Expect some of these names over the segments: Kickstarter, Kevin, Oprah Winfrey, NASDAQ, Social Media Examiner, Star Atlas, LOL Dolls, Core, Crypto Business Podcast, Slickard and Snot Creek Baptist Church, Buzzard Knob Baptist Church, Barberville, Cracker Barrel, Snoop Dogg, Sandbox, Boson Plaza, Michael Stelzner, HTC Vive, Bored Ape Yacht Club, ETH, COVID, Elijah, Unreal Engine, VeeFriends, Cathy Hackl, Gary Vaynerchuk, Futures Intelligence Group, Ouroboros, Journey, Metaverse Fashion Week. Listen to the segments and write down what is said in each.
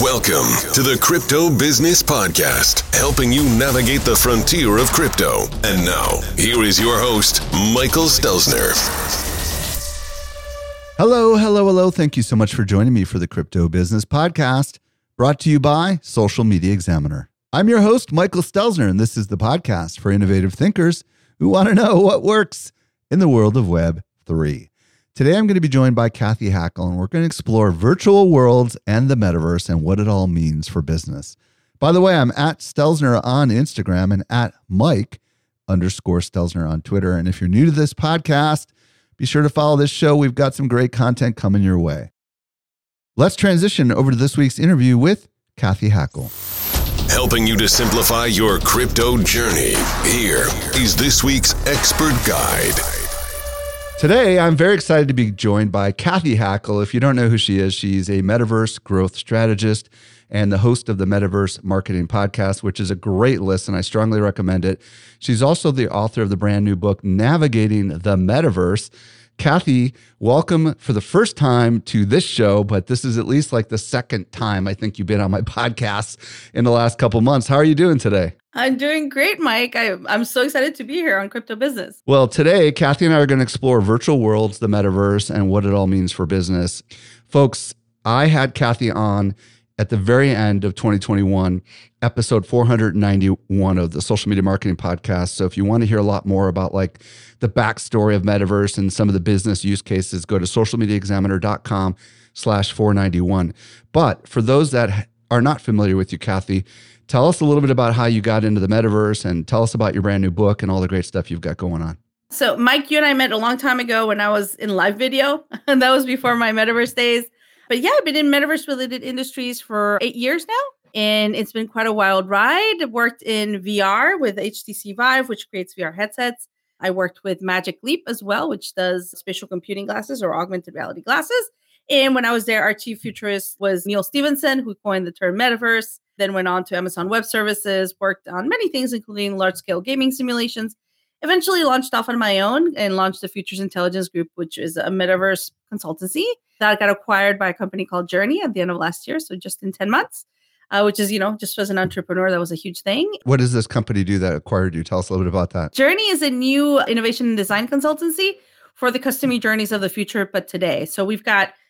Welcome to the Crypto Business Podcast, helping you navigate the frontier of crypto. And now, here is your host, Michael Stelzner. Hello. Thank you so much for joining me for the Crypto Business Podcast, brought to you by Social Media Examiner. I'm your host, Michael Stelzner, and this is the podcast for innovative thinkers who want to know what works in the world of Web3. Today, I'm going to be joined by Cathy Hackl, and we're going to explore virtual worlds and the metaverse and what it all means for business. By the way, I'm at Stelzner on Instagram and at Mike_Stelzner on Twitter. And if you're new to this podcast, be sure to follow this show. We've got some great content coming your way. Let's transition over to this week's interview with Cathy Hackl. Helping you to simplify your crypto journey. Here is this week's expert guide. Today, I'm very excited to be joined by Cathy Hackl. If you don't know who she is, she's a metaverse growth strategist and the host of the Metaverse Marketing Podcast, which is a great listen. I strongly recommend it. She's also the author of the brand new book, Navigating the Metaverse. Cathy, welcome for the first time to this show, but this is at least like the second time I think you've been on my podcast in the last couple months. How are you doing today? I'm doing great, Mike. I'm so excited to be here on Crypto Business. Well, today, Cathy and I are going to explore virtual worlds, the metaverse, and what it all means for business. Folks, I had Cathy on at the very end of 2021, episode 491 of the Social Media Marketing Podcast. So if you want to hear a lot more about like the backstory of metaverse and some of the business use cases, go to socialmediaexaminer.com/491. But for those that are not familiar with you, Cathy, tell us a little bit about how you got into the metaverse and tell us about your brand new book and all the great stuff you've got going on. So Mike, you and I met a long time ago when I was in live video, and that was before my metaverse days. But yeah, I've been in metaverse related industries for 8 years now, and it's been quite a wild ride. I worked in VR with HTC Vive, which creates VR headsets. I worked with Magic Leap as well, which does spatial computing glasses or augmented reality glasses. And when I was there, our chief futurist was Neal Stephenson, who coined the term metaverse. Then went on to Amazon Web Services, worked on many things, including large-scale gaming simulations, eventually launched off on my own and launched the Futures Intelligence Group, which is a metaverse consultancy that got acquired by a company called Journey at the end of last year, so just in 10 months, which is, just as an entrepreneur, that was a huge thing. What does this company do that acquired you? Tell us a little bit about that. Journey is a new innovation and design consultancy for the customer journeys of the future, but today. So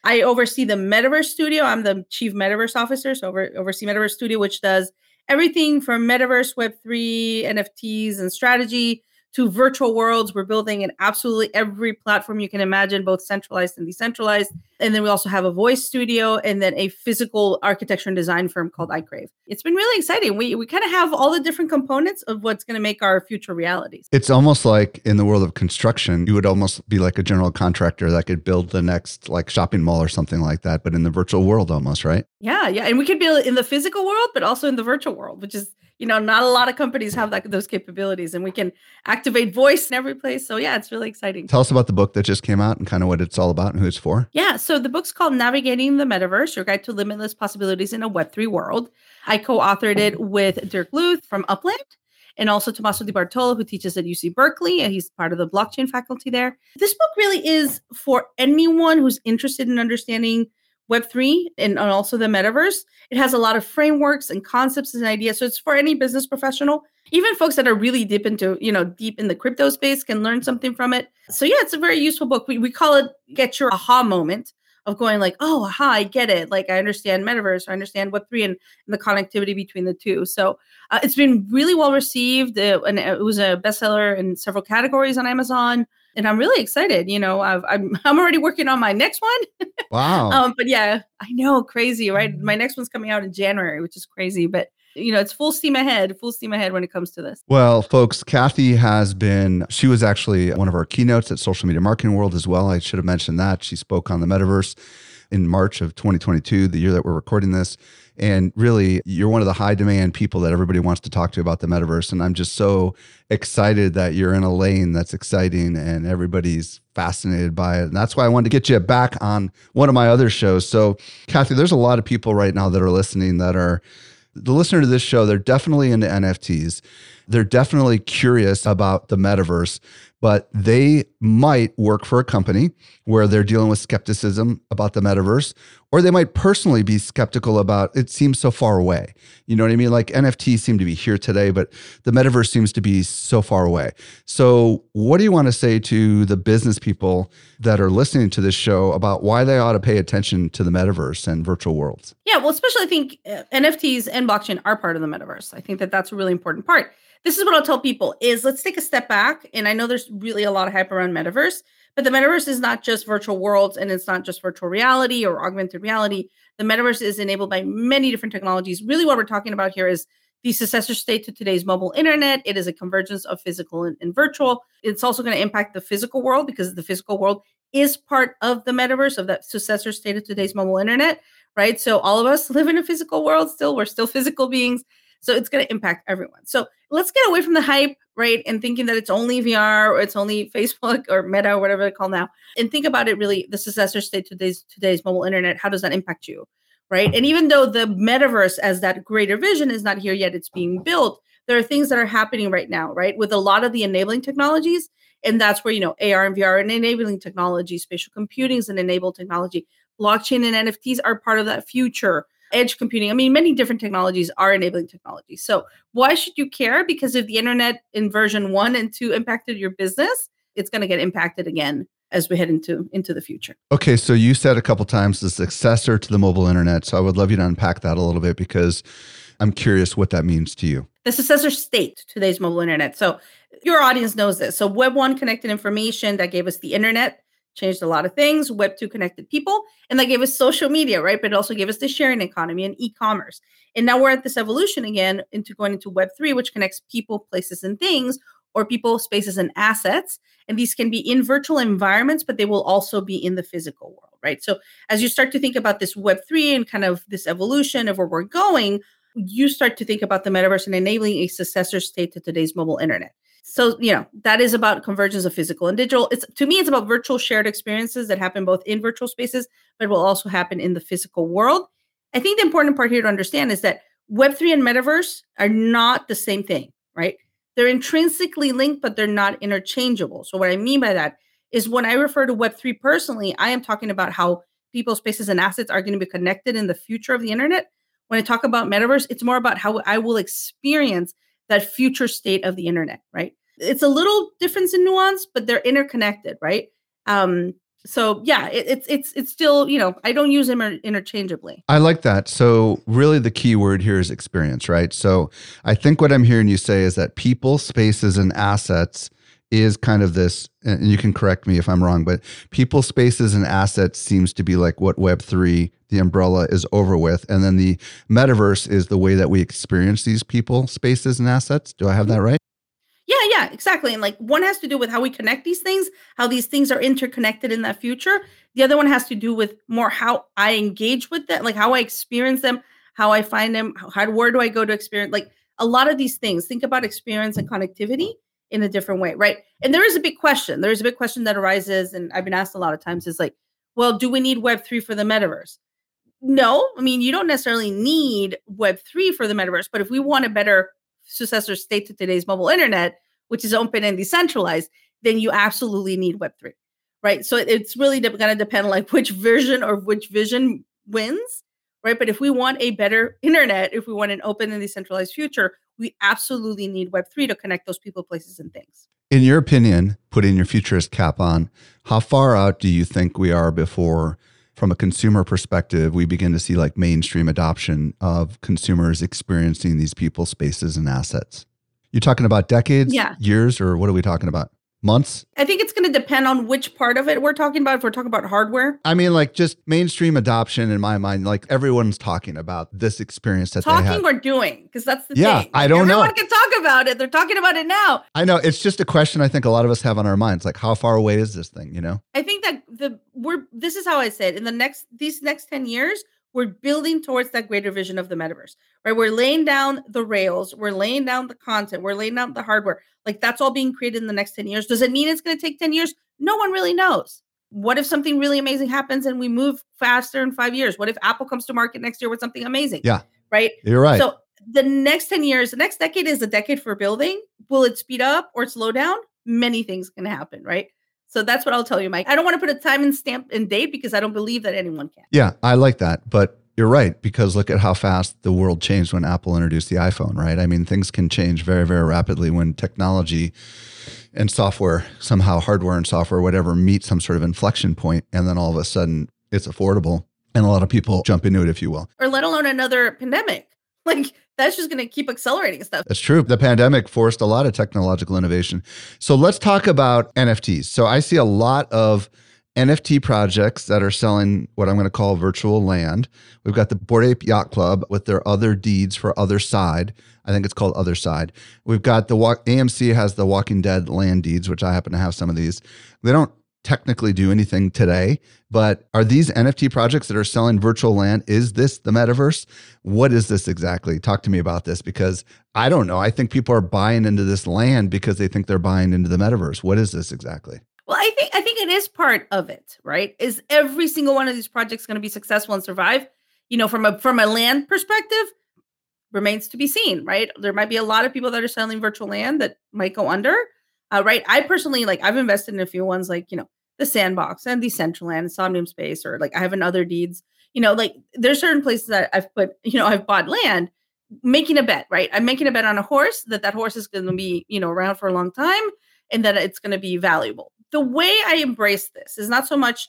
I oversee the Metaverse Studio. I'm the chief Metaverse officer, so oversee Metaverse Studio, which does everything from Metaverse, Web3, NFTs, and strategy to virtual worlds. We're building in absolutely every platform you can imagine, both centralized and decentralized. And then we also have a voice studio and then a physical architecture and design firm called iCrave. It's been really exciting. We kind of have all the different components of what's going to make our future realities. It's almost like in the world of construction, you would almost be like a general contractor that could build the next like shopping mall or something like that, but in the virtual world almost, right? Yeah. And we could be in the physical world, but also in the virtual world, which is not a lot of companies have those capabilities, and we can activate voice in every place. So yeah, it's really exciting. Tell us about the book that just came out and kind of what it's all about and who it's for. Yeah, so the book's called Navigating the Metaverse, Your Guide to Limitless Possibilities in a Web3 World. I co-authored it with Dirk Luth from Upland and also Tommaso Di Bartolo, who teaches at UC Berkeley, and he's part of the blockchain faculty there. This book really is for anyone who's interested in understanding Web3 and also the metaverse. It has a lot of frameworks and concepts and ideas. So it's for any business professional. Even folks that are really deep into, deep in the crypto space can learn something from it. So yeah, it's a very useful book. We call it get your aha moment of going like, oh, aha, I get it. Like I understand metaverse, I understand Web3 and the connectivity between the two. So it's been really well received. And it was a bestseller in several categories on Amazon. And I'm really excited. I'm already working on my next one. Wow. But yeah, I know, crazy, right? My next one's coming out in January, which is crazy. But, it's full steam ahead when it comes to this. Well, folks, Cathy she was actually one of our keynotes at Social Media Marketing World as well. I should have mentioned that. She spoke on the metaverse. in March of 2022, the year that we're recording this. And really, you're one of the high demand people that everybody wants to talk to about the metaverse. And I'm just so excited that you're in a lane that's exciting and everybody's fascinated by it. And that's why I wanted to get you back on one of my other shows. So Cathy, there's a lot of people right now that are listening that are the listener to this show. They're definitely into NFTs. They're definitely curious about the metaverse, but they might work for a company where they're dealing with skepticism about the metaverse, or they might personally be skeptical about, it seems so far away. You know what I mean? Like NFTs seem to be here today, but the metaverse seems to be so far away. So what do you want to say to the business people that are listening to this show about why they ought to pay attention to the metaverse and virtual worlds? Yeah, well, especially I think NFTs and blockchain are part of the metaverse. I think that that's a really important part. This is what I'll tell people is let's take a step back. And I know there's really a lot of hype around metaverse, but the metaverse is not just virtual worlds and it's not just virtual reality or augmented reality. The metaverse is enabled by many different technologies. Really what we're talking about here is the successor state to today's mobile internet. It is a convergence of physical and virtual. It's also going to impact the physical world because the physical world is part of the metaverse of that successor state of today's mobile internet, right? So all of us live in a physical world still. We're still physical beings. So it's going to impact everyone. So let's get away from the hype, right? And thinking that it's only VR or it's only Facebook or Meta or whatever they call now. And think about it really, the successor state to today's mobile internet. How does that impact you, right? And even though the metaverse as that greater vision is not here yet, it's being built. There are things that are happening right now, right? With a lot of the enabling technologies. And that's where, you know, AR and VR and enabling technology, spatial computing is an enabled technology. Blockchain and NFTs are part of that future. Edge computing. I mean, many different technologies are enabling technologies. So why should you care? Because if the internet in version 1 and 2 impacted your business, it's going to get impacted again as we head into the future. Okay. So you said a couple of times the successor to the mobile internet. So I would love you to unpack that a little bit because I'm curious what that means to you. The successor state to today's mobile internet. So your audience knows this. So Web 1 connected information that gave us the internet. Changed a lot of things, Web 2 connected people, and that gave us social media, right? But it also gave us the sharing economy and e-commerce. And now we're at this evolution again into going into Web 3, which connects people, places, and things, or people, spaces, and assets. And these can be in virtual environments, but they will also be in the physical world, right? So as you start to think about this Web 3 and kind of this evolution of where we're going, you start to think about the metaverse and enabling a successor state to today's mobile internet. So, you know, that is about convergence of physical and digital. It's to me, it's about virtual shared experiences that happen both in virtual spaces, but will also happen in the physical world. I think the important part here to understand is that Web3 and metaverse are not the same thing, right? They're intrinsically linked, but they're not interchangeable. So what I mean by that is when I refer to Web3 personally, I am talking about how people, spaces, and assets are going to be connected in the future of the internet. When I talk about metaverse, it's more about how I will experience that future state of the internet, right? It's a little difference in nuance, but they're interconnected, right? So yeah, it's still, you know, I don't use them interchangeably. I like that. So really the key word here is experience, right? So I think what I'm hearing you say is that people, spaces, and assets is kind of this, and you can correct me if I'm wrong, but people, spaces, and assets seems to be like what Web3, the umbrella, is over with. And then the metaverse is the way that we experience these people, spaces, and assets. Do I have that right? Yeah, exactly. And like one has to do with how we connect these things, how these things are interconnected in that future. The other one has to do with more how I engage with them, like how I experience them, how I find them, where do I go to experience, like a lot of these things. Think about experience and connectivity in a different way, right? And there is a big question. There is a big question that arises, and I've been asked a lot of times is like, well, do we need Web3 for the metaverse? No, I mean, you don't necessarily need Web3 for the metaverse, but if we want a better successor state to today's mobile internet, which is open and decentralized, then you absolutely need Web3, right? So it's really going to depend like which version or which vision wins, right? But if we want a better internet, if we want an open and decentralized future, we absolutely need Web3 to connect those people, places, and things. In your opinion, putting your futurist cap on, how far out do you think we are before, from a consumer perspective, we begin to see like mainstream adoption of consumers experiencing these people, spaces, and assets? You're talking about decades, years, or what are we talking about? months? I think it's going to depend on which part of it we're talking about. If we're talking about hardware, I mean, like just mainstream adoption in my mind, like everyone's talking about this experience that they have. Talking or doing, because that's the thing. Yeah, I don't know. Everyone can talk about it. They're talking about it now. I know. It's just a question I think a lot of us have on our minds. Like, how far away is this thing, you know? I think that this is how I said, in these next 10 years, we're building towards that greater vision of the metaverse, right? We're laying down the rails. We're laying down the content. We're laying down the hardware. Like that's all being created in the next 10 years. Does it mean it's going to take 10 years? No one really knows. What if something really amazing happens and we move faster in 5 years? What if Apple comes to market next year with something amazing? Yeah. Right? You're right. So the next 10 years, the next decade is a decade for building. Will it speed up or slow down? Many things can happen, right? So that's what I'll tell you, Mike. I don't want to put a time and stamp and date because I don't believe that anyone can. Yeah, I like that. But you're right, because look at how fast the world changed when Apple introduced the iPhone, right? I mean, things can change very, very rapidly when technology and software, somehow hardware and software, whatever, meet some sort of inflection point. And then all of a sudden it's affordable and a lot of people jump into it, if you will. Or let alone another pandemic. Like that's just going to keep accelerating stuff. That's true. The pandemic forced a lot of technological innovation. So let's talk about NFTs. So I see a lot of NFT projects that are selling what I'm going to call virtual land. We've got the Bored Ape Yacht Club with their other deeds for Otherside. I think it's called Otherside. We've got AMC has the Walking Dead land deeds, which I happen to have some of these. They don't technically do anything today, but are these NFT projects that are selling virtual land, is this the metaverse? What is this exactly? Talk to me about this because I don't know. I think people are buying into this land because they think they're buying into the metaverse. What is this exactly? Well, I think it is part of it, right? Is every single one of these projects going to be successful and survive? You know, from a land perspective, remains to be seen, right? There might be a lot of people that are selling virtual land that might go under, right? I personally, like, I've invested in a few ones, like, you know, the Sandbox and Decentraland and Somnium Space, or like I have in other deeds, you know, like there's certain places that I've put, you know, I've bought land, making a bet, right? I'm making a bet on a horse that horse is going to be, you know, around for a long time and that it's going to be valuable. The way I embrace this is not so much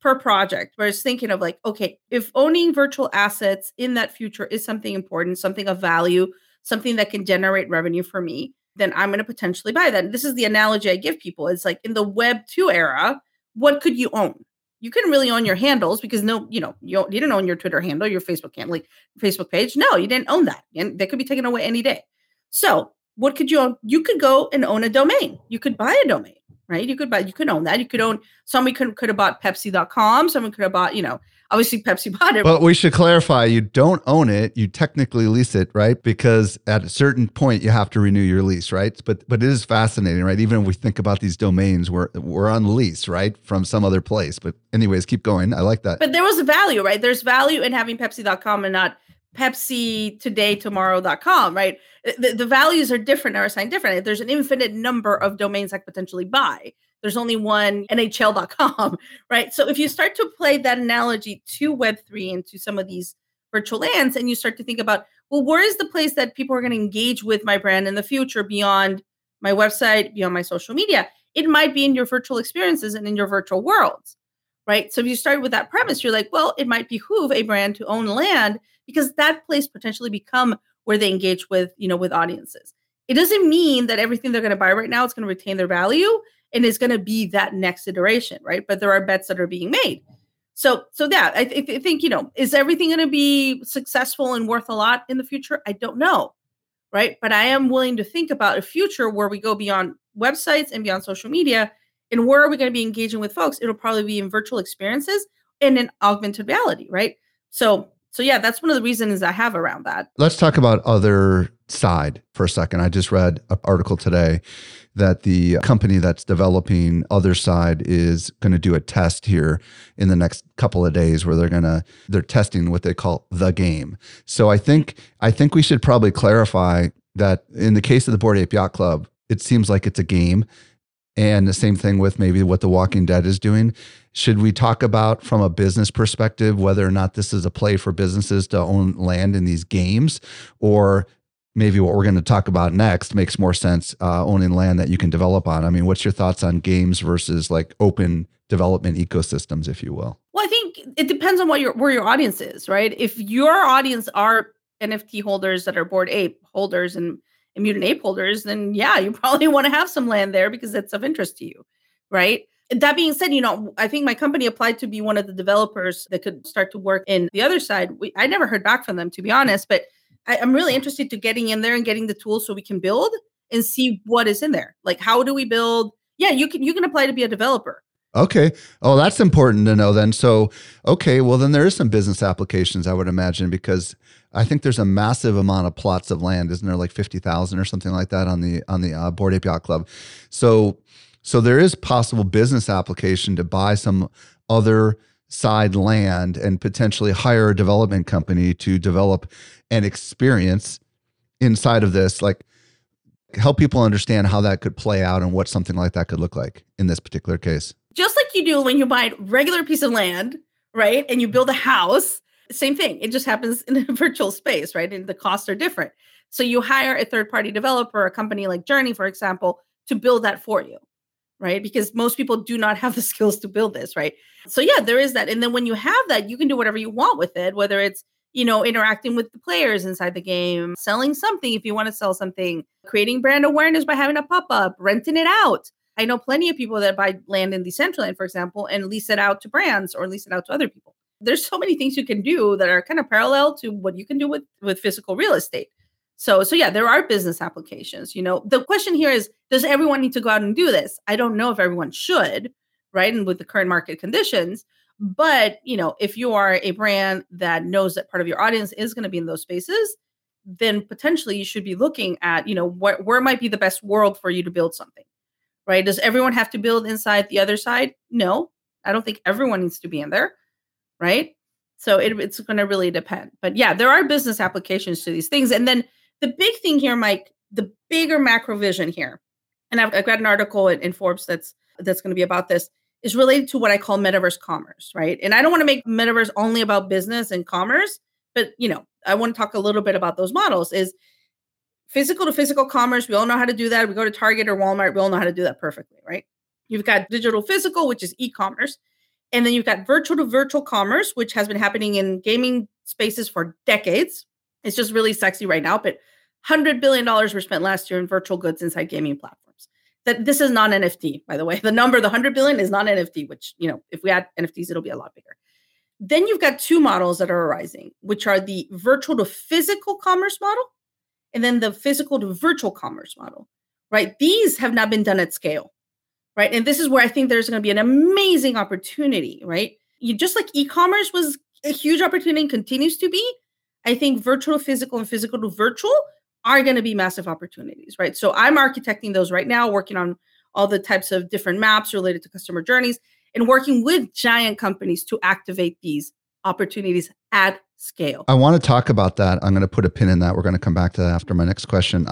per project, but it's thinking of like, okay, if owning virtual assets in that future is something important, something of value, something that can generate revenue for me, then I'm going to potentially buy that. And this is the analogy I give people. It's like in the Web 2 era, what could you own? You couldn't really own your handles because you didn't own your Twitter handle, your Facebook handle, like Facebook page. No, you didn't own that. And that could be taken away any day. So what could you own? You could go and own a domain. You could buy a domain, right? You could own that. You could own, somebody could have bought Pepsi.com. Someone could have bought, you know, obviously Pepsi bought it. But we should clarify, you don't own it. You technically lease it, right? Because at a certain point you have to renew your lease, right? But it is fascinating, right? Even if we think about these domains, we're on lease, right? From some other place. But anyways, keep going. I like that. But there was a value, right? There's value in having Pepsi.com and not Pepsi today, tomorrow.com, right? The values are different, are assigned different. There's an infinite number of domains I could potentially buy. There's only one NHL.com, right? So if you start to play that analogy to Web3 and to some of these virtual lands, and you start to think about, well, where is the place that people are going to engage with my brand in the future beyond my website, beyond my social media? It might be in your virtual experiences and in your virtual worlds, right? So if you start with that premise, you're like, well, it might behoove a brand to own land because that place potentially become where they engage with, you know, with audiences. It doesn't mean that everything they're going to buy right now is going to retain their value. And it's going to be that next iteration, right? But there are bets that are being made. So yeah, I think, you know, is everything going to be successful and worth a lot in the future? I don't know, right? But I am willing to think about a future where we go beyond websites and beyond social media. And where are we going to be engaging with folks? It'll probably be in virtual experiences and in augmented reality, right? So yeah, that's one of the reasons I have around that. Let's talk about Otherside for a second. I just read an article today that the company that's developing Otherside is going to do a test here in the next couple of days where they're testing what they call the game. So I think we should probably clarify that in the case of the Bored Ape Yacht Club, it seems like it's a game. And the same thing with maybe what The Walking Dead is doing. Should we talk about from a business perspective, whether or not this is a play for businesses to own land in these games, or maybe what we're going to talk about next makes more sense, owning land that you can develop on? I mean, what's your thoughts on games versus like open development ecosystems, if you will? Well, I think it depends on where your audience is, right? If your audience are NFT holders that are Bored Ape holders and mutant ape holders, then yeah, you probably want to have some land there because it's of interest to you, right? That being said, you know, I think my company applied to be one of the developers that could start to work in the other side. I never heard back from them, to be honest, but I'm really interested to getting in there and getting the tools so we can build and see what is in there. Like, how do we build? Yeah, you can apply to be a developer. Okay. Oh, that's important to know then. So, okay, well, then there is some business applications, I would imagine, because I think there's a massive amount of plots of land, isn't there? Like 50,000 or something like that on the Bored Ape Yacht Club. So there is possible business application to buy some other side land and potentially hire a development company to develop an experience inside of this, like help people understand how that could play out and what something like that could look like in this particular case. Just like you do when you buy a regular piece of land, right? And you build a house, same thing. It just happens in a virtual space, right? And the costs are different. So you hire a third-party developer, a company like Journey, for example, to build that for you, right? Because most people do not have the skills to build this, right? So yeah, there is that. And then when you have that, you can do whatever you want with it, whether it's, you know, interacting with the players inside the game, selling something if you want to sell something, creating brand awareness by having a pop-up, renting it out. I know plenty of people that buy land in Decentraland, for example, and lease it out to brands or lease it out to other people. There's so many things you can do that are kind of parallel to what you can do with physical real estate. So yeah, there are business applications. You know, the question here is, does everyone need to go out and do this? I don't know if everyone should, right? And with the current market conditions, but you know, if you are a brand that knows that part of your audience is going to be in those spaces, then potentially you should be looking at, you know, where might be the best world for you to build something, right? Does everyone have to build inside the other side? No, I don't think everyone needs to be in there, right? So it's going to really depend. But yeah, there are business applications to these things. And then the big thing here, Mike, the bigger macro vision here, and I've got an article in Forbes that's going to be about this, is related to what I call metaverse commerce, right? And I don't want to make metaverse only about business and commerce, but you know, I want to talk a little bit about those models. Is physical to physical commerce, we all know how to do that. We go to Target or Walmart, we all know how to do that perfectly, right? You've got digital physical, which is e-commerce. And then you've got virtual to virtual commerce, which has been happening in gaming spaces for decades. It's just really sexy right now, but $100 billion were spent last year in virtual goods inside gaming platforms. That this is not NFT, by the way. The number, the 100 billion is not NFT, which, you know, if we add NFTs, it'll be a lot bigger. Then you've got two models that are arising, which are the virtual to physical commerce model, and then the physical to virtual commerce model, right? These have not been done at scale, right? And this is where I think there's going to be an amazing opportunity, right? You just like e-commerce was a huge opportunity and continues to be, I think virtual to physical and physical to virtual are going to be massive opportunities, right? So I'm architecting those right now, working on all the types of different maps related to customer journeys and working with giant companies to activate these opportunities at scale. I want to talk about that. I'm going to put a pin in that. We're going to come back to that after my next question.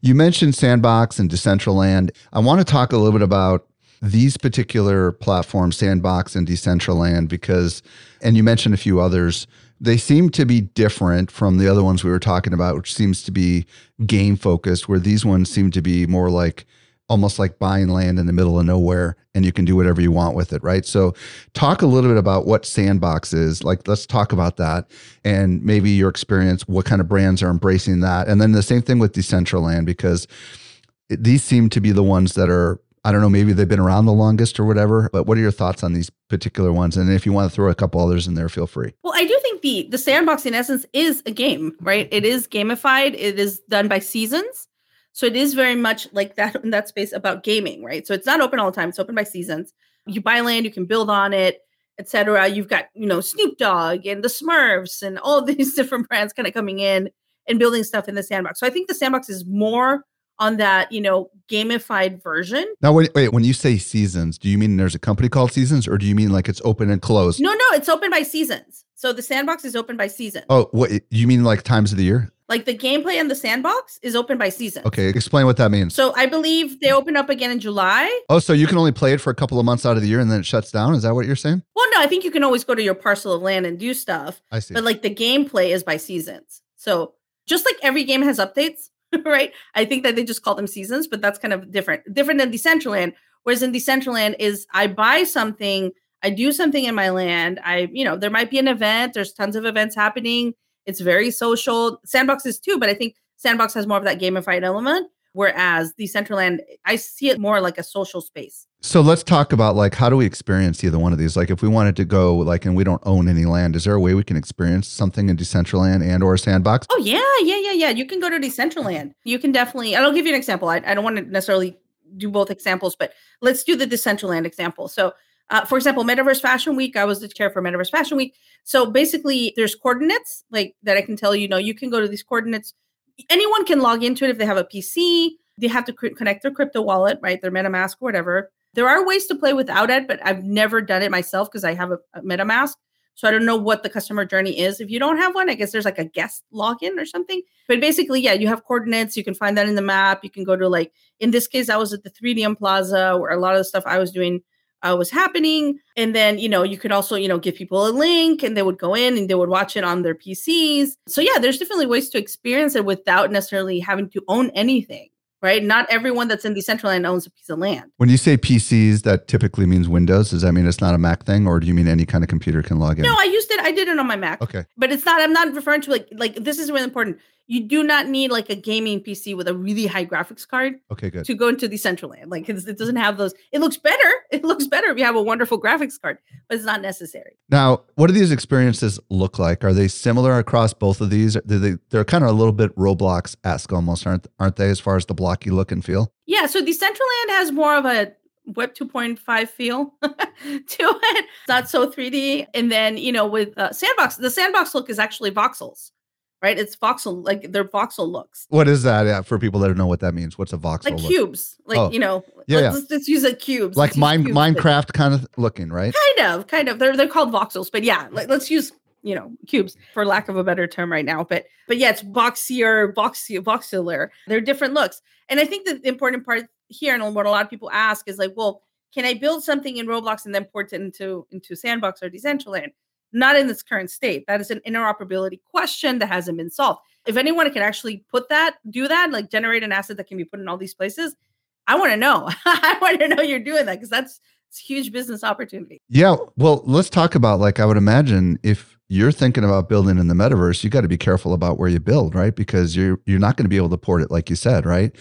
You mentioned Sandbox and Decentraland. I want to talk a little bit about these particular platforms, Sandbox and Decentraland, because, and you mentioned a few others, they seem to be different from the other ones we were talking about, which seems to be game focused, where these ones seem to be more like almost like buying land in the middle of nowhere and you can do whatever you want with it, right? So talk a little bit about what Sandbox is. Like, let's talk about that and maybe your experience, what kind of brands are embracing that. And then the same thing with Decentraland, because these seem to be the ones that are, I don't know, maybe they've been around the longest or whatever, but what are your thoughts on these particular ones? And if you want to throw a couple others in there, feel free. Well, I do think the Sandbox in essence is a game, right? It is gamified. It is done by seasons. So it is very much like that in that space about gaming, right? So it's not open all the time. It's open by seasons. You buy land, you can build on it, et cetera. You've got, you know, Snoop Dogg and the Smurfs and all these different brands kind of coming in and building stuff in the Sandbox. So I think the Sandbox is more on that, you know, gamified version. Now, wait, when you say seasons, do you mean there's a company called Seasons, or do you mean like it's open and closed? No, it's open by seasons. So the Sandbox is open by season. Oh, what you mean like times of the year? Like the gameplay in the Sandbox is open by season. Okay, explain what that means. So I believe they open up again in July. Oh, so you can only play it for a couple of months out of the year and then it shuts down? Is that what you're saying? Well, no, I think you can always go to your parcel of land and do stuff. I see. But like the gameplay is by seasons. So just like every game has updates, right? I think that they just call them seasons, but that's kind of different than Decentraland. Whereas in Decentraland is I buy something, I do something in my land. You know, there might be an event. There's tons of events happening. It's very social. Sandbox is too, but I think Sandbox has more of that gamified element, whereas Decentraland, I see it more like a social space. So let's talk about like, how do we experience either one of these? Like if we wanted to go like, and we don't own any land, is there a way we can experience something in Decentraland and or Sandbox? Oh yeah. You can go to Decentraland. You can definitely, and I'll give you an example. I don't want to necessarily do both examples, but let's do the Decentraland example. So for example, Metaverse Fashion Week, I was the chair for Metaverse Fashion Week. So basically there's coordinates like that I can tell you, you know, you can go to these coordinates. Anyone can log into it if they have a PC. They have to connect their crypto wallet, right? Their MetaMask, whatever. There are ways to play without it, but I've never done it myself because I have a MetaMask. So I don't know what the customer journey is. If you don't have one, I guess there's like a guest login or something. But basically, yeah, you have coordinates. You can find that in the map. You can go to like, in this case, I was at the 3DM Plaza where a lot of the stuff I was doing was happening. And then, you could also, give people a link and they would go in and they would watch it on their PCs. So yeah, there's definitely ways to experience it without necessarily having to own anything, right? Not everyone that's in Decentraland owns a piece of land. When you say PCs, that typically means Windows. Does that mean it's not a Mac thing? Or do you mean any kind of computer can log in? No, I did it on my Mac. Okay. But it's not, I'm not referring to like this is really important. You do not need like a gaming PC with a really high graphics card to go into Decentraland. Like it doesn't have those. It looks better. It looks better if you have a wonderful graphics card, but it's not necessary. Now, what do these experiences look like? Are they similar across both of these? They're kind of a little bit Roblox-esque almost, aren't they, as far as the blocky look and feel? Yeah, so Decentraland has more of a Web 2.5 feel to it. It's not so 3D. And then, with Sandbox, the Sandbox look is actually voxels. Right? It's voxel, like their voxel looks. What is that? Yeah, for people that don't know what that means, what's a voxel? Like look? Cubes, like, oh. Let's just use a cube. Like Minecraft kind of looking, right? Kind of. They're called voxels, but yeah, let's use, cubes for lack of a better term right now. But yeah, it's voxeler. They're different looks. And I think the important part here and what a lot of people ask is like, well, can I build something in Roblox and then port it into Sandbox or Decentraland? Not in its current state. That is an interoperability question that hasn't been solved. If anyone can actually do that, like generate an asset that can be put in all these places, I want to know. I want to know you're doing that because it's a huge business opportunity. Yeah. Well, let's talk about like, I would imagine if you're thinking about building in the metaverse, you got to be careful about where you build, right? Because you're not going to be able to port it, like you said, right?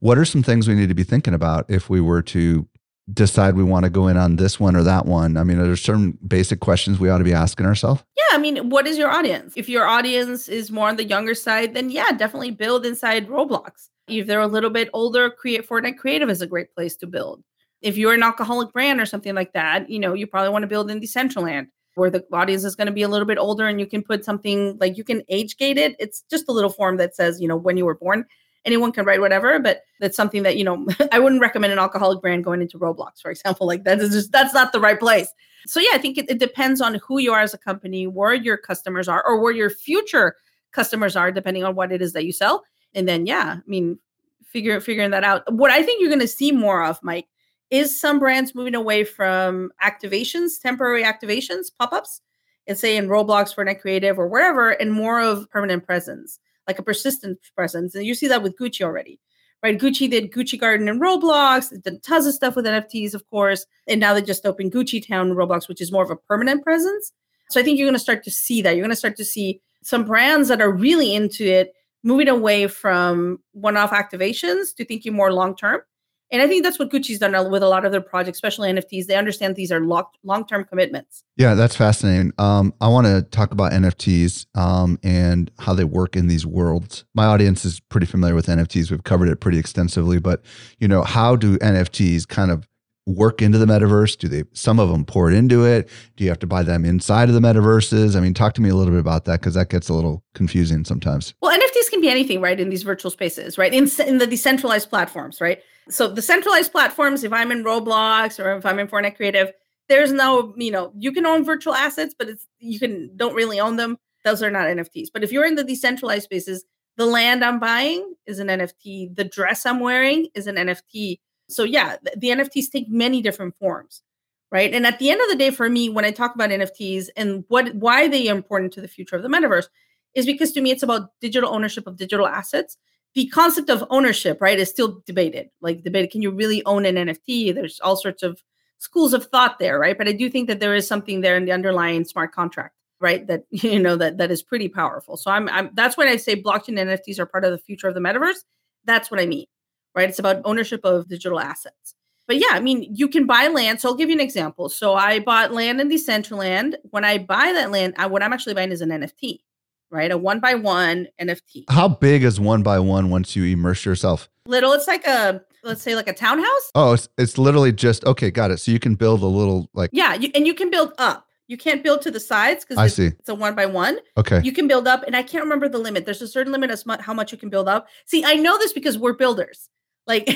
What are some things we need to be thinking about if we were to decide we want to go in on this one or that one? I mean, are there certain basic questions we ought to be asking ourselves? Yeah. I mean, what is your audience? If your audience is more on the younger side, then yeah, definitely build inside Roblox. If they're a little bit older, Fortnite Creative is a great place to build. If you're an alcoholic brand or something like that, you probably want to build in Decentraland where the audience is going to be a little bit older and you can put something like you can age gate it. It's just a little form that says, when you were born. Anyone can write whatever, but that's something that, I wouldn't recommend an alcoholic brand going into Roblox, for example. Like that's not the right place. So yeah, I think it depends on who you are as a company, where your customers are or where your future customers are, depending on what it is that you sell. And then, yeah, I mean, figuring that out. What I think you're going to see more of, Mike, is some brands moving away from activations, temporary activations, pop-ups, and say in Roblox, Fortnite Creative or wherever, and more of permanent presence. Like a persistent presence. And you see that with Gucci already, right? Gucci did Gucci Garden and Roblox. It did tons of stuff with NFTs, of course. And now they just opened Gucci Town and Roblox, which is more of a permanent presence. So I think you're going to start to see that. You're going to start to see some brands that are really into it, moving away from one-off activations to thinking more long-term. And I think that's what Gucci's done with a lot of their projects, especially NFTs. They understand these are long-term commitments. Yeah, that's fascinating. I want to talk about NFTs and how they work in these worlds. My audience is pretty familiar with NFTs. We've covered it pretty extensively, but how do NFTs kind of work into the metaverse? Do they? Some of them port into it. Do you have to buy them inside of the metaverses? I mean, talk to me a little bit about that because that gets a little confusing sometimes. Well, NFTs can be anything, right? In these virtual spaces, right? In the decentralized platforms, right? So the centralized platforms, if I'm in Roblox or if I'm in Fortnite Creative, there's no, you can own virtual assets, but you don't really own them. Those are not NFTs. But if you're in the decentralized spaces, the land I'm buying is an NFT. The dress I'm wearing is an NFT. So yeah, the NFTs take many different forms, right? And at the end of the day, for me, when I talk about NFTs and why they are important to the future of the metaverse is because to me, it's about digital ownership of digital assets. The concept of ownership, right, is still debated. Can you really own an NFT? There's all sorts of schools of thought there, right? But I do think that there is something there in the underlying smart contract right? That, you know, that is pretty powerful. So that's when I say blockchain and NFTs are part of the future of the metaverse. That's what I mean, right? It's about ownership of digital assets. But yeah, I mean, you can buy land. So I'll give you an example. So I bought land in Decentraland. When I buy that land, what I'm actually buying is an NFT, right? A 1x1 NFT. How big is 1x1 once you immerse yourself? Little. It's like let's say a townhouse. Oh, it's literally just, okay, got it. So you can build a little like. Yeah, and you can build up. You can't build to the sides because it's a 1x1. Okay. You can build up, and I can't remember the limit. There's a certain limit as how much you can build up. See, I know this because we're builders. Like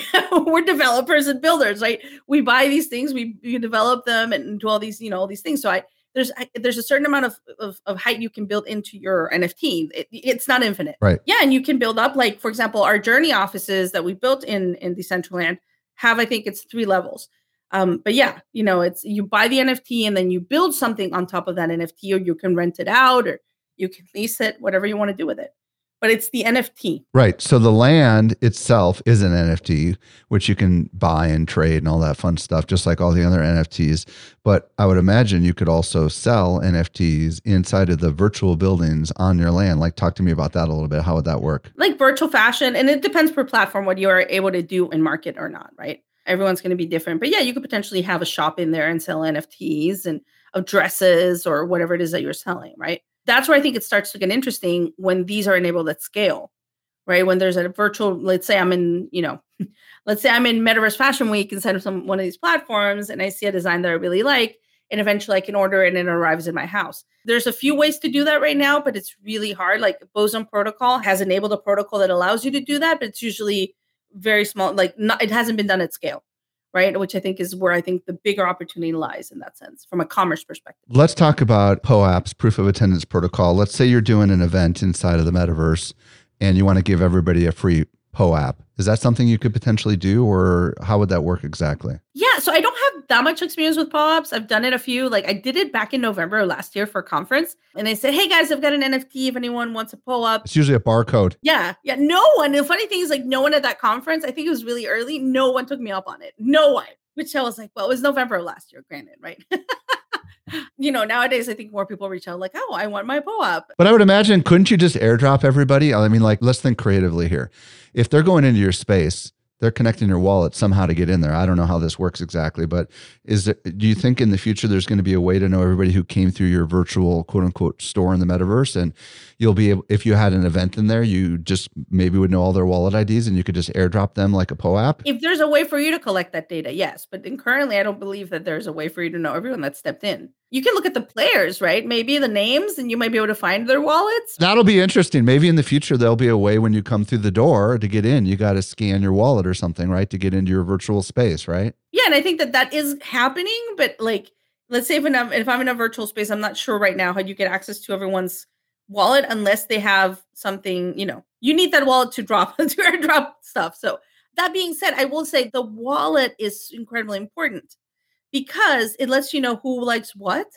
we're developers and builders, right? We buy these things, we develop them and do all these, you know, all these things. So there's a certain amount of height you can build into your NFT. It's not infinite. Right. Yeah. And you can build up, like, for example, our Journey offices that we built in Decentraland have, I think it's 3 levels. But yeah, you know, it's, you buy the NFT and then you build something on top of that NFT, or you can rent it out or you can lease it, whatever you want to do with it. But it's the NFT. Right. So the land itself is an NFT, which you can buy and trade and all that fun stuff, just like all the other NFTs. But I would imagine you could also sell NFTs inside of the virtual buildings on your land. Like, talk to me about that a little bit. How would that work? Like virtual fashion. And it depends per platform what you are able to do and market or not, right? Everyone's going to be different. But yeah, you could potentially have a shop in there and sell NFTs and of dresses or whatever it is that you're selling, right? That's where I think it starts to get interesting when these are enabled at scale, right? When there's a virtual, let's say I'm in Metaverse Fashion Week inside of one of these platforms, and I see a design that I really like, and eventually I can order it and it arrives in my house. There's a few ways to do that right now, but it's really hard. Like Boson Protocol has enabled a protocol that allows you to do that, but it's usually very small. Like it hasn't been done at scale. Right, which I think is where I think the bigger opportunity lies in that sense from a commerce perspective. Let's talk about POAPs, proof of attendance protocol. Let's say you're doing an event inside of the metaverse and you want to give everybody a free POAP. Is that something you could potentially do, or how would that work exactly? Yeah, so I don't have that much experience with POAPs. I've done it a few. Like I did it back in November of last year for a conference, and I said, "Hey guys, I've got an NFT. If anyone wants a POAP," it's usually a barcode. Yeah. No one. The funny thing is, like, no one at that conference. I think it was really early. No one took me up on it. No one. Which I was like, well, it was November of last year. Granted, right? You know, nowadays, I think more people reach out like, oh, I want my POAP. But I would imagine, couldn't you just airdrop everybody? I mean, like, let's think creatively here. If they're going into your space, they're connecting your wallet somehow to get in there. I don't know how this works exactly, but do you think in the future there's going to be a way to know everybody who came through your virtual, quote unquote, store in the metaverse? And you'll be able, if you had an event in there, you just maybe would know all their wallet IDs and you could just airdrop them like a POAP? If there's a way for you to collect that data, yes. But currently, I don't believe that there's a way for you to know everyone that stepped in. You can look at the players, right? Maybe the names, and you might be able to find their wallets. That'll be interesting. Maybe in the future, there'll be a way when you come through the door to get in, you got to scan your wallet or something, right? To get into your virtual space, right? Yeah. And I think that is happening. But like, let's say if I'm in a virtual space, I'm not sure right now how you get access to everyone's wallet unless they have something, you know, you need that wallet to airdrop stuff. So that being said, I will say the wallet is incredibly important, because it lets you know who likes what,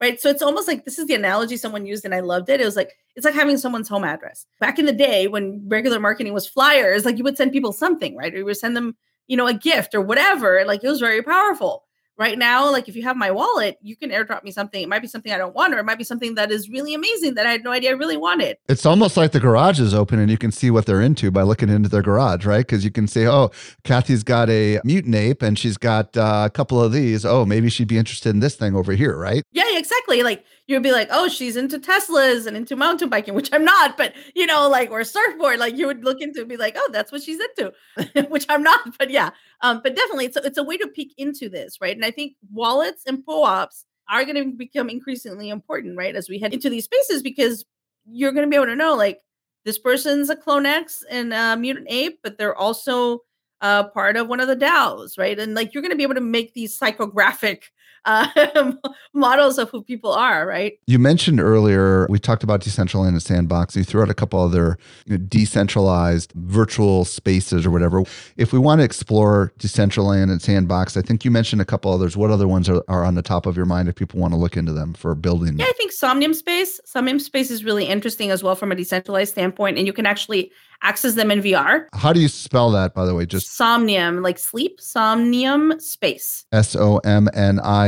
right? So it's almost like, this is the analogy someone used and I loved it. It was like, it's like having someone's home address. Back in the day when regular marketing was flyers, like you would send people something, right? Or you would send them, you know, a gift or whatever. Like it was very powerful. Right now, like if you have my wallet, you can airdrop me something. It might be something I don't want, or it might be something that is really amazing that I had no idea I really wanted. It's almost like the garage is open and you can see what they're into by looking into their garage, right? Because you can say, oh, Cathy's got a mutant ape and she's got a couple of these. Oh, maybe she'd be interested in this thing over here, right? Yeah, exactly. Like you'd be like, oh, she's into Teslas and into mountain biking, which I'm not, but you know, like, or surfboard, like you would look into and be like, oh, that's what she's into, which I'm not, but yeah. But definitely it's a way to peek into this, right? And I think wallets and POAPs are going to become increasingly important, right? As we head into these spaces, because you're going to be able to know, like, this person's a Clone X and a mutant ape, but they're also part of one of the DAOs, right? And like, you're going to be able to make these psychographic models of who people are, right? You mentioned earlier, we talked about Decentraland and Sandbox. You threw out a couple other decentralized virtual spaces or whatever. If we want to explore Decentraland and Sandbox, I think you mentioned a couple others. What other ones are on the top of your mind if people want to look into them for building? Yeah, I think Somnium Space. Somnium Space is really interesting as well from a decentralized standpoint, and you can actually access them in VR. How do you spell that, by the way? Just Somnium, like sleep, Somnium Space.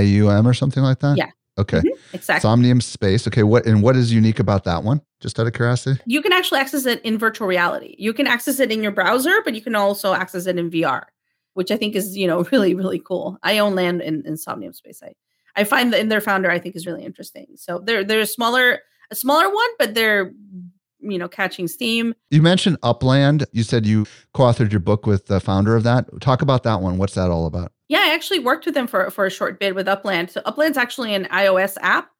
SOMNIUM or something like that? Yeah. Okay. Mm-hmm. Exactly. Somnium Space. Okay. What is unique about that one? Just out of curiosity. You can actually access it in virtual reality. You can access it in your browser, but you can also access it in VR, which I think is, you know, really, really cool. I own land in Somnium Space. I find that in their founder, I think is really interesting. So they're a smaller one, but they're, you know, catching steam. You mentioned Upland. You said you co-authored your book with the founder of that. Talk about that one. What's that all about? Yeah, I actually worked with them for a short bit with Upland. So Upland's actually an iOS app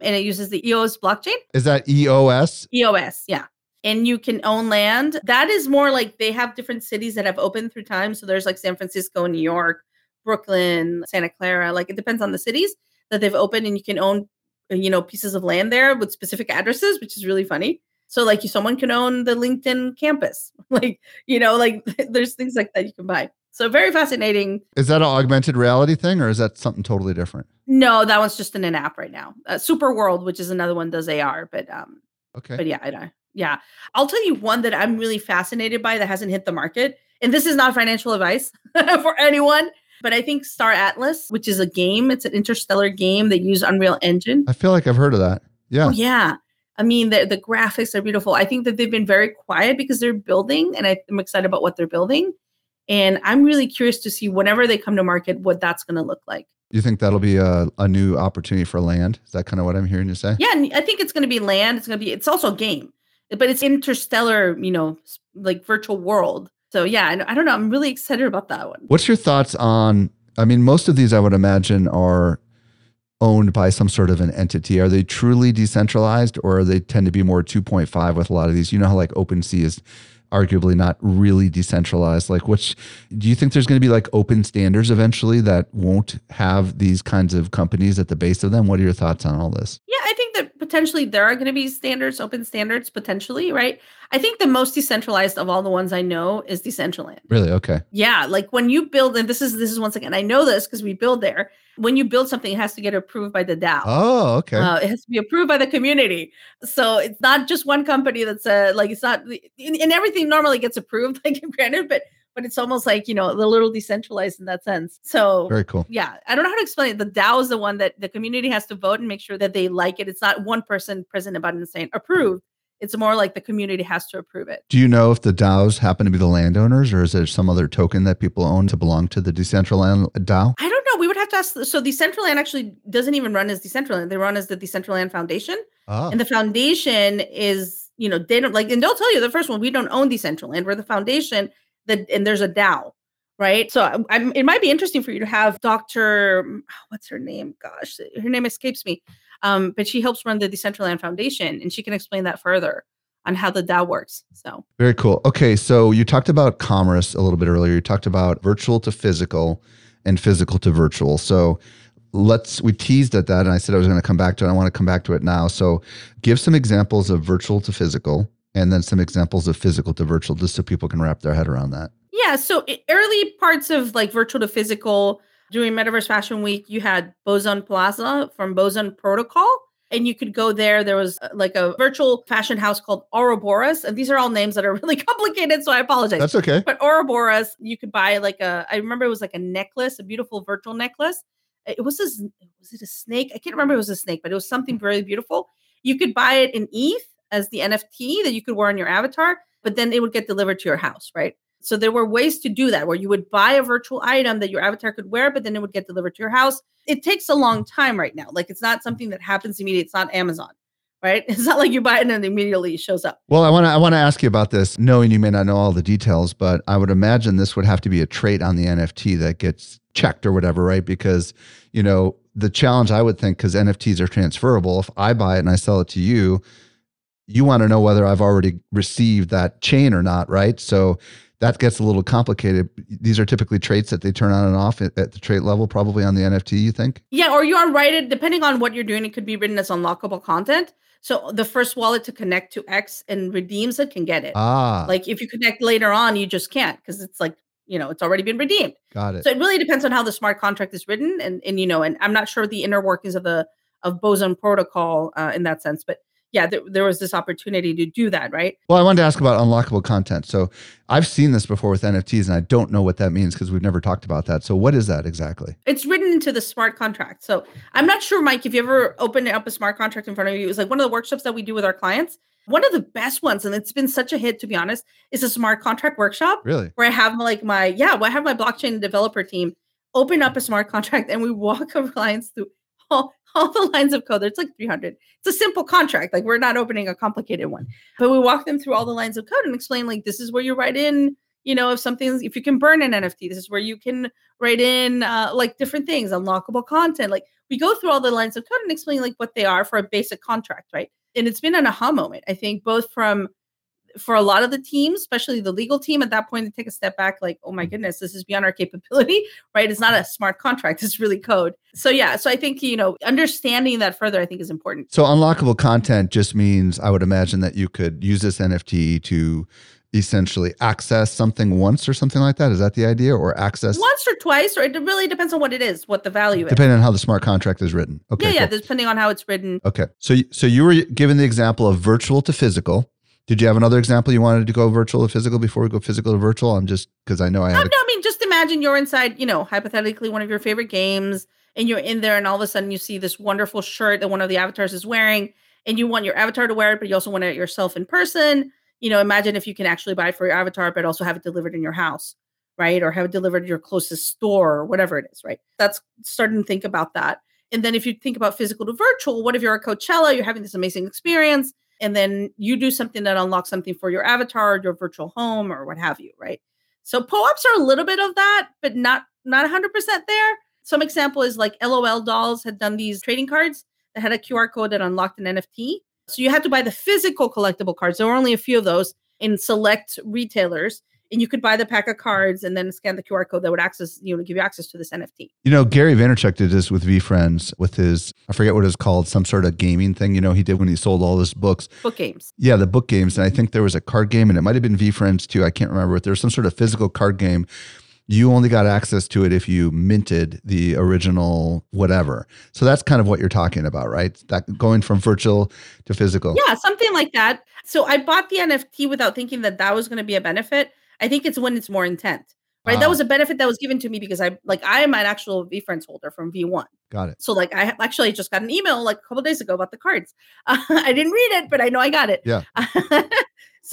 and it uses the EOS blockchain. Is that EOS? EOS, yeah. And you can own land. That is more like they have different cities that have opened through time. So there's like San Francisco, New York, Brooklyn, Santa Clara. Like it depends on the cities that they've opened and you can own, you know, pieces of land there with specific addresses, which is really funny. So like someone can own the LinkedIn campus. Like, you know, like there's things like that you can buy. So very fascinating. Is that an augmented reality thing or is that something totally different? No, that one's just in an app right now. Super World, which is another one, does AR. But okay. But yeah, I know. Yeah. I'll tell you one that I'm really fascinated by that hasn't hit the market. And this is not financial advice for anyone. But I think Star Atlas, which is a game, it's an interstellar game that uses Unreal Engine. I feel like I've heard of that. Yeah. Oh, yeah. I mean, the graphics are beautiful. I think that they've been very quiet because they're building and I'm excited about what they're building. And I'm really curious to see whenever they come to market, what that's going to look like. You think that'll be a new opportunity for land? Is that kind of what I'm hearing you say? Yeah, I think it's going to be land. It's also a game, but it's interstellar, you know, like virtual world. So yeah, I don't know. I'm really excited about that one. What's your thoughts on, I mean, most of these I would imagine are owned by some sort of an entity. Are they truly decentralized or they tend to be more 2.5 with a lot of these? You know how like OpenSea is arguably not really decentralized. Like which, do you think there's going to be like open standards eventually that won't have these kinds of companies at the base of them? What are your thoughts on all this? Yeah, I think that potentially there are going to be standards, open standards potentially, right? I think the most decentralized of all the ones I know is Decentraland. Really? Okay. Yeah. Like when you build, and this is once again, I know this because we build there. When you build something, it has to get approved by the DAO. Oh, okay. It has to be approved by the community. So it's not just one company that's and everything normally gets approved, like granted, but it's almost like, you know, a little decentralized in that sense. So very cool. Yeah. I don't know how to explain it. The DAO is the one that the community has to vote and make sure that they like it. It's not one person present about it and saying approved. It's more like the community has to approve it. Do you know if the DAOs happen to be the landowners or is there some other token that people own to belong to the Decentraland DAO? I don't know. We would have to ask. So Decentraland actually doesn't even run as Decentraland. They run as the Decentraland Foundation. Oh. And the foundation is, you know, they don't like, and they'll tell you the first one, we don't own Decentraland. We're the foundation and there's a DAO, right? So it might be interesting for you to have Dr. What's her name? Gosh, her name escapes me. But she helps run the Decentraland Foundation, and she can explain that further on how the DAO works. So very cool. Okay, so you talked about commerce a little bit earlier. You talked about virtual to physical and physical to virtual. So we teased at that, and I said I was going to come back to it. I want to come back to it now. So give some examples of virtual to physical, and then some examples of physical to virtual, just so people can wrap their head around that. Yeah. So early parts of like virtual to physical. During Metaverse Fashion Week, you had Boson Plaza from Boson Protocol, and you could go there. There was like a virtual fashion house called Ouroboros, and these are all names that are really complicated, so I apologize. That's okay. But Ouroboros, you could buy I remember it was like a necklace, a beautiful virtual necklace. Was it a snake? I can't remember if it was a snake, but it was something very beautiful. You could buy it in ETH as the NFT that you could wear on your avatar, but then it would get delivered to your house, right? So there were ways to do that where you would buy a virtual item that your avatar could wear, but then it would get delivered to your house. It takes a long time right now. Like it's not something that happens immediately. It's not Amazon, right? It's not like you buy it and then immediately it shows up. Well, I want to ask you about this, knowing you may not know all the details, but I would imagine this would have to be a trait on the NFT that gets checked or whatever, right? Because, you know, the challenge I would think, because NFTs are transferable, if I buy it and I sell it to you, you want to know whether I've already received that chain or not, right? So that gets a little complicated. These are typically traits that they turn on and off at the trait level, probably on the NFT, you think? Yeah, or you are right. Depending on what you're doing, it could be written as unlockable content. So the first wallet to connect to X and redeems it can get it. Like if you connect later on, you just can't because it's like, you know, it's already been redeemed. Got it. So it really depends on how the smart contract is written. And you know, and I'm not sure the inner workings of Boson Protocol in that sense, but yeah, there was this opportunity to do that, right? Well, I wanted to ask about unlockable content. So I've seen this before with NFTs, and I don't know what that means because we've never talked about that. So what is that exactly? It's written into the smart contract. So I'm not sure, Mike, if you ever opened up a smart contract in front of you, it was like one of the workshops that we do with our clients. One of the best ones, and it's been such a hit, to be honest, is a smart contract workshop. Really? Where I have my blockchain developer team open up a smart contract, and we walk our clients through all the lines of code. There's like 300. It's a simple contract. Like, we're not opening a complicated one, but we walk them through all the lines of code and explain, like, this is where you write in, if you can burn an NFT, this is where you can write in different things, unlockable content. Like, we go through all the lines of code and explain like what they are for a basic contract, right? And it's been an aha moment, I think, both for a lot of the teams, especially the legal team at that point, to take a step back, like, oh my goodness, this is beyond our capability, right? It's not a smart contract, it's really code. So I think, understanding that further, I think, is important. So unlockable content just means, I would imagine, that you could use this NFT to essentially access something once or something like that. Is that the idea? Or access once or twice, or it really depends on what it is, what the value is. Depending on how the smart contract is written. Okay. Cool. Depending on how it's written. Okay. So you were given the example of virtual to physical. Did you have another example you wanted to go virtual to physical before we go physical to virtual? Just imagine you're inside, hypothetically, one of your favorite games, and you're in there, and all of a sudden you see this wonderful shirt that one of the avatars is wearing, and you want your avatar to wear it, but you also want it yourself in person. Imagine if you can actually buy it for your avatar, but also have it delivered in your house, right? Or have it delivered to your closest store or whatever it is, right? That's starting to think about that. And then if you think about physical to virtual, what if you're at Coachella, you're having this amazing experience, and then you do something that unlocks something for your avatar, your virtual home, or what have you, right? So POAPs are a little bit of that, but not 100% there. Some example is like LOL Dolls had done these trading cards that had a QR code that unlocked an NFT. So you had to buy the physical collectible cards. There were only a few of those in select retailers. And you could buy the pack of cards and then scan the QR code that would give you access to this NFT. Gary Vaynerchuk did this with VeeFriends with his, I forget what it was called, some sort of gaming thing, he did when he sold all his books. Book games. Yeah, the book games. And I think there was a card game, and it might have been VeeFriends too. I can't remember. But there was some sort of physical card game. You only got access to it if you minted the original whatever. So that's kind of what you're talking about, right? That going from virtual to physical. Yeah, something like that. So I bought the NFT without thinking that was going to be a benefit. I think it's when it's more intent, right? That was a benefit that was given to me because I am an actual VeeFriends holder from V1. Got it. So I actually just got an email a couple of days ago about the cards. I didn't read it, but I know I got it. Yeah.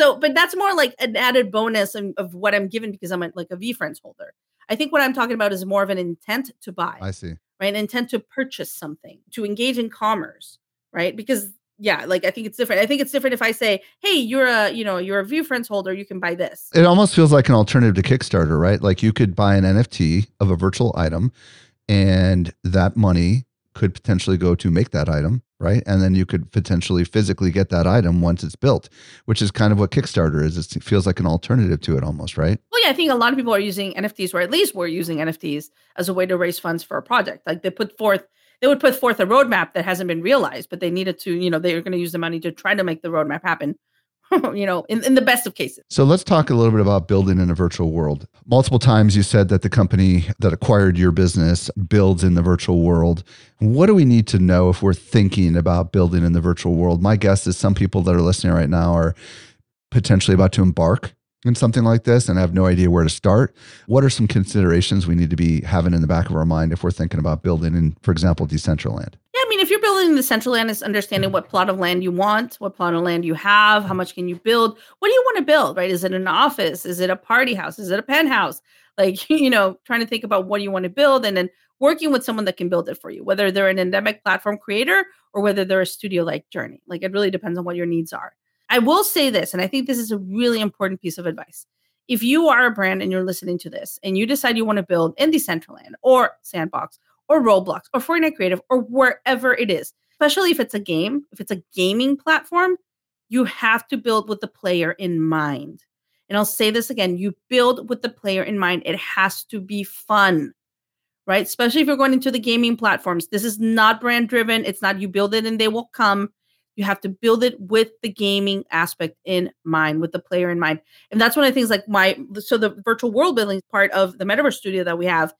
But that's more like an added bonus of what I'm given because I'm a VeeFriends holder. I think what I'm talking about is more of an intent to buy. I see. Right? An intent to purchase something, to engage in commerce, right? Because I think it's different. I think it's different if I say, hey, you're a VeeFriends holder, you can buy this. It almost feels like an alternative to Kickstarter, right? Like, you could buy an NFT of a virtual item, and that money could potentially go to make that item, right? And then you could potentially physically get that item once it's built, which is kind of what Kickstarter is. It feels like an alternative to it almost, right? Well, yeah, I think a lot of people are using NFTs, or at least we're using NFTs as a way to raise funds for a project. Like, they would put forth a roadmap that hasn't been realized, but they needed to, they are going to use the money to try to make the roadmap happen, in the best of cases. So let's talk a little bit about building in a virtual world. Multiple times you said that the company that acquired your business builds in the virtual world. What do we need to know if we're thinking about building in the virtual world? My guess is some people that are listening right now are potentially about to embark in something like this and have no idea where to start. What are some considerations we need to be having in the back of our mind if we're thinking about building in, for example, Decentraland? Yeah, if you're building Decentraland, it's understanding what plot of land you want, what plot of land you have, how much can you build, what do you want to build, right? Is it an office? Is it a party house? Is it a penthouse? Trying to think about what you want to build and then working with someone that can build it for you, whether they're an endemic platform creator or whether they're a studio like Journey. It really depends on what your needs are. I will say this, and I think this is a really important piece of advice. If you are a brand and you're listening to this and you decide you want to build in Decentraland or Sandbox or Roblox or Fortnite Creative or wherever it is, especially if it's a game, if it's a gaming platform, you have to build with the player in mind. And I'll say this again, you build with the player in mind. It has to be fun, right? Especially if you're going into the gaming platforms. This is not brand driven. It's not you build it and they will come. You have to build it with the gaming aspect in mind, with the player in mind. And that's one of the things the virtual world building part of the Metaverse studio that we have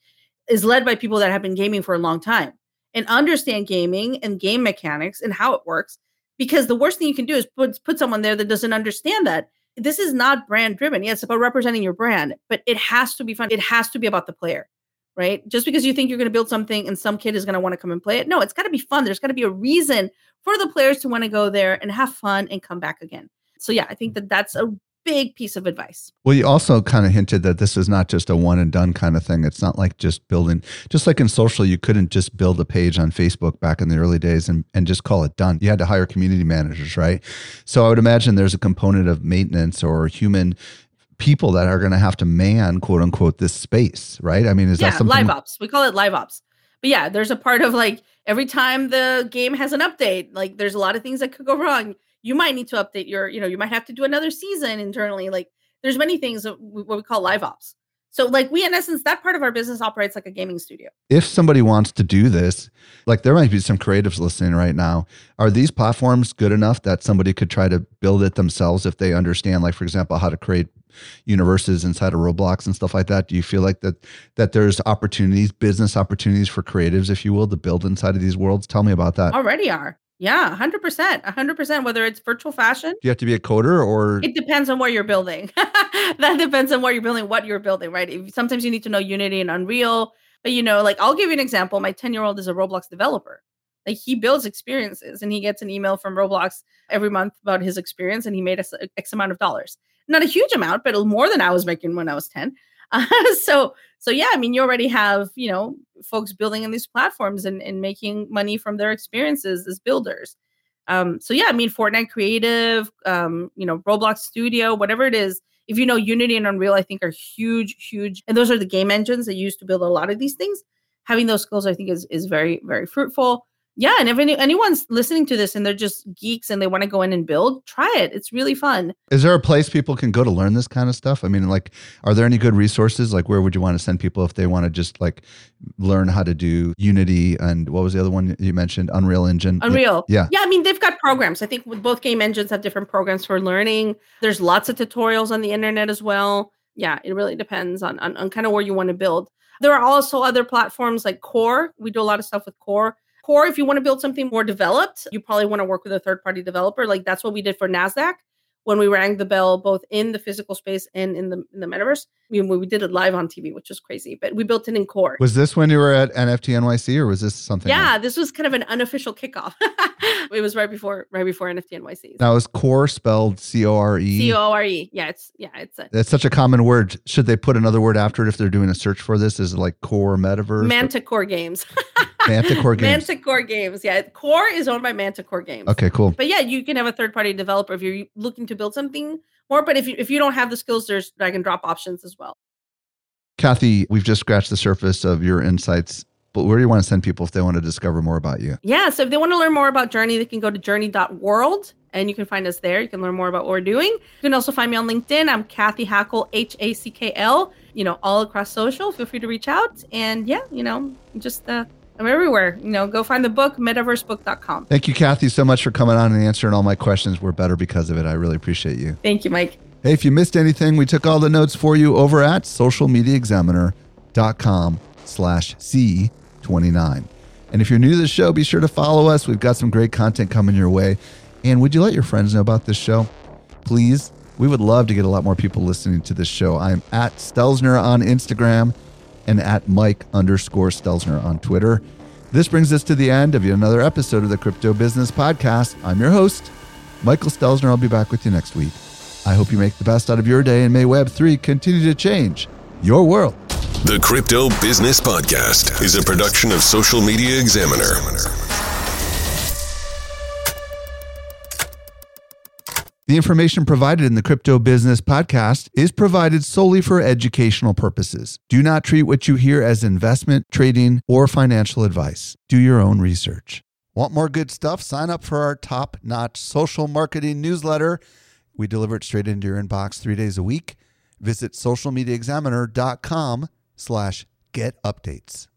is led by people that have been gaming for a long time and understand gaming and game mechanics and how it works. because the worst thing you can do is put someone there that doesn't understand that. This is not brand driven. Yes, it's about representing your brand, but it has to be fun. It has to be about the player, right? Just because you think you're going to build something and some kid is going to want to come and play it. No, it's got to be fun. There's got to be a reason for the players to want to go there and have fun and come back again. So yeah, I think that that's a big piece of advice. Well, you also kind of hinted that this is not just a one and done kind of thing. It's not like just building, just like in social, you couldn't just build a page on Facebook back in the early days and just call it done. You had to hire community managers, right? So I would imagine there's a component of maintenance or human people that are going to have to man, quote unquote, this space, right? I mean, is that something? Yeah, live ops. We call it live ops. But yeah, there's a part of like every time the game has an update, like there's a lot of things that could go wrong. You might need to update your, you know, you might have to do another season internally. Like there's many things that what we call live ops. So like we, in essence, that part of our business operates like a gaming studio. If somebody wants to do this, like there might be some creatives listening right now. Are these platforms good enough that somebody could try to build it themselves if they understand, like, for example, how to create universes inside of Roblox and stuff like that? Do you feel like that there's opportunities, business opportunities for creatives, if you will, to build inside of these worlds? Tell me about that. Already are. Yeah, 100%. 100%, whether it's virtual fashion. Do you have to be a coder or? It depends on where you're building. That depends on where you're building, what you're building, right? Sometimes you need to know Unity and Unreal. But, you know, like I'll give you an example. My 10-year-old is a Roblox developer. Like he builds experiences and he gets an email from Roblox every month about his experience. And he made X amount of dollars. Not a huge amount, but more than I was making when I was 10. So yeah, I mean, you already have, you know, folks building on these platforms and making money from their experiences as builders. So yeah, I mean, Fortnite Creative, you know, Roblox Studio, whatever it is, if you know, Unity and Unreal, I think are huge, huge. And those are the game engines that you use to build a lot of these things. Having those skills, I think is very, very fruitful. Yeah. And if anyone's listening to this and they're just geeks and they want to go in and build, try it. It's really fun. Is there a place people can go to learn this kind of stuff? I mean, like, are there any good resources? Like, where would you want to send people if they want to just like learn how to do Unity and what was the other one you mentioned? Unreal Engine. Unreal. Yeah. Yeah. I mean, they've got programs. I think both game engines have different programs for learning. There's lots of tutorials on the internet as well. Yeah. It really depends on kind of where you want to build. There are also other platforms like Core. We do a lot of stuff with Core. Core, if you want to build something more developed, you probably want to work with a third-party developer. Like that's what we did for NASDAQ when we rang the bell, both in the physical space and in the metaverse. I mean, we did it live on TV, which is crazy, but we built it in Core. Was this when you were at NFT NYC or was this something? Yeah, like... this was kind of an unofficial kickoff. It was right before NFT NYC. Now is Core spelled C-O-R-E? C-O-R-E. Yeah, it's such a common word. Should they put another word after it if they're doing a search for this? Is it like Core Metaverse? Manticore Games. Manticore Games. Manticore Games. Yeah. Core is owned by Manticore Games. Okay, cool. But yeah, you can have a third-party developer if you're looking to build something more. But if you don't have the skills, there's drag and drop options as well. Cathy, we've just scratched the surface of your insights. But where do you want to send people if they want to discover more about you? Yeah. So if they want to learn more about Journey, they can go to journey.world and you can find us there. You can learn more about what we're doing. You can also find me on LinkedIn. I'm Cathy Hackl, H-A-C-K-L, you know, all across social. Feel free to reach out. And yeah, you know, just I'm everywhere. You know, go find the book, metaversebook.com. Thank you, Cathy, so much for coming on and answering all my questions. We're better because of it. I really appreciate you. Thank you, Mike. Hey, if you missed anything, we took all the notes for you over at socialmediaexaminer.com/C29. And if you're new to the show, be sure to follow us. We've got some great content coming your way. And would you let your friends know about this show? Please. We would love to get a lot more people listening to this show. I'm at Stelzner on Instagram and at Mike_Stelzner on Twitter. This brings us to the end of another episode of the Crypto Business Podcast. I'm your host, Michael Stelzner. I'll be back with you next week. I hope you make the best out of your day and may Web3 continue to change your world. The Crypto Business Podcast is a production of Social Media Examiner. The information provided in the Crypto Business Podcast is provided solely for educational purposes. Do not treat what you hear as investment, trading, or financial advice. Do your own research. Want more good stuff? Sign up for our top-notch social marketing newsletter. We deliver it straight into your inbox 3 days a week. Visit socialmediaexaminer.com/get updates.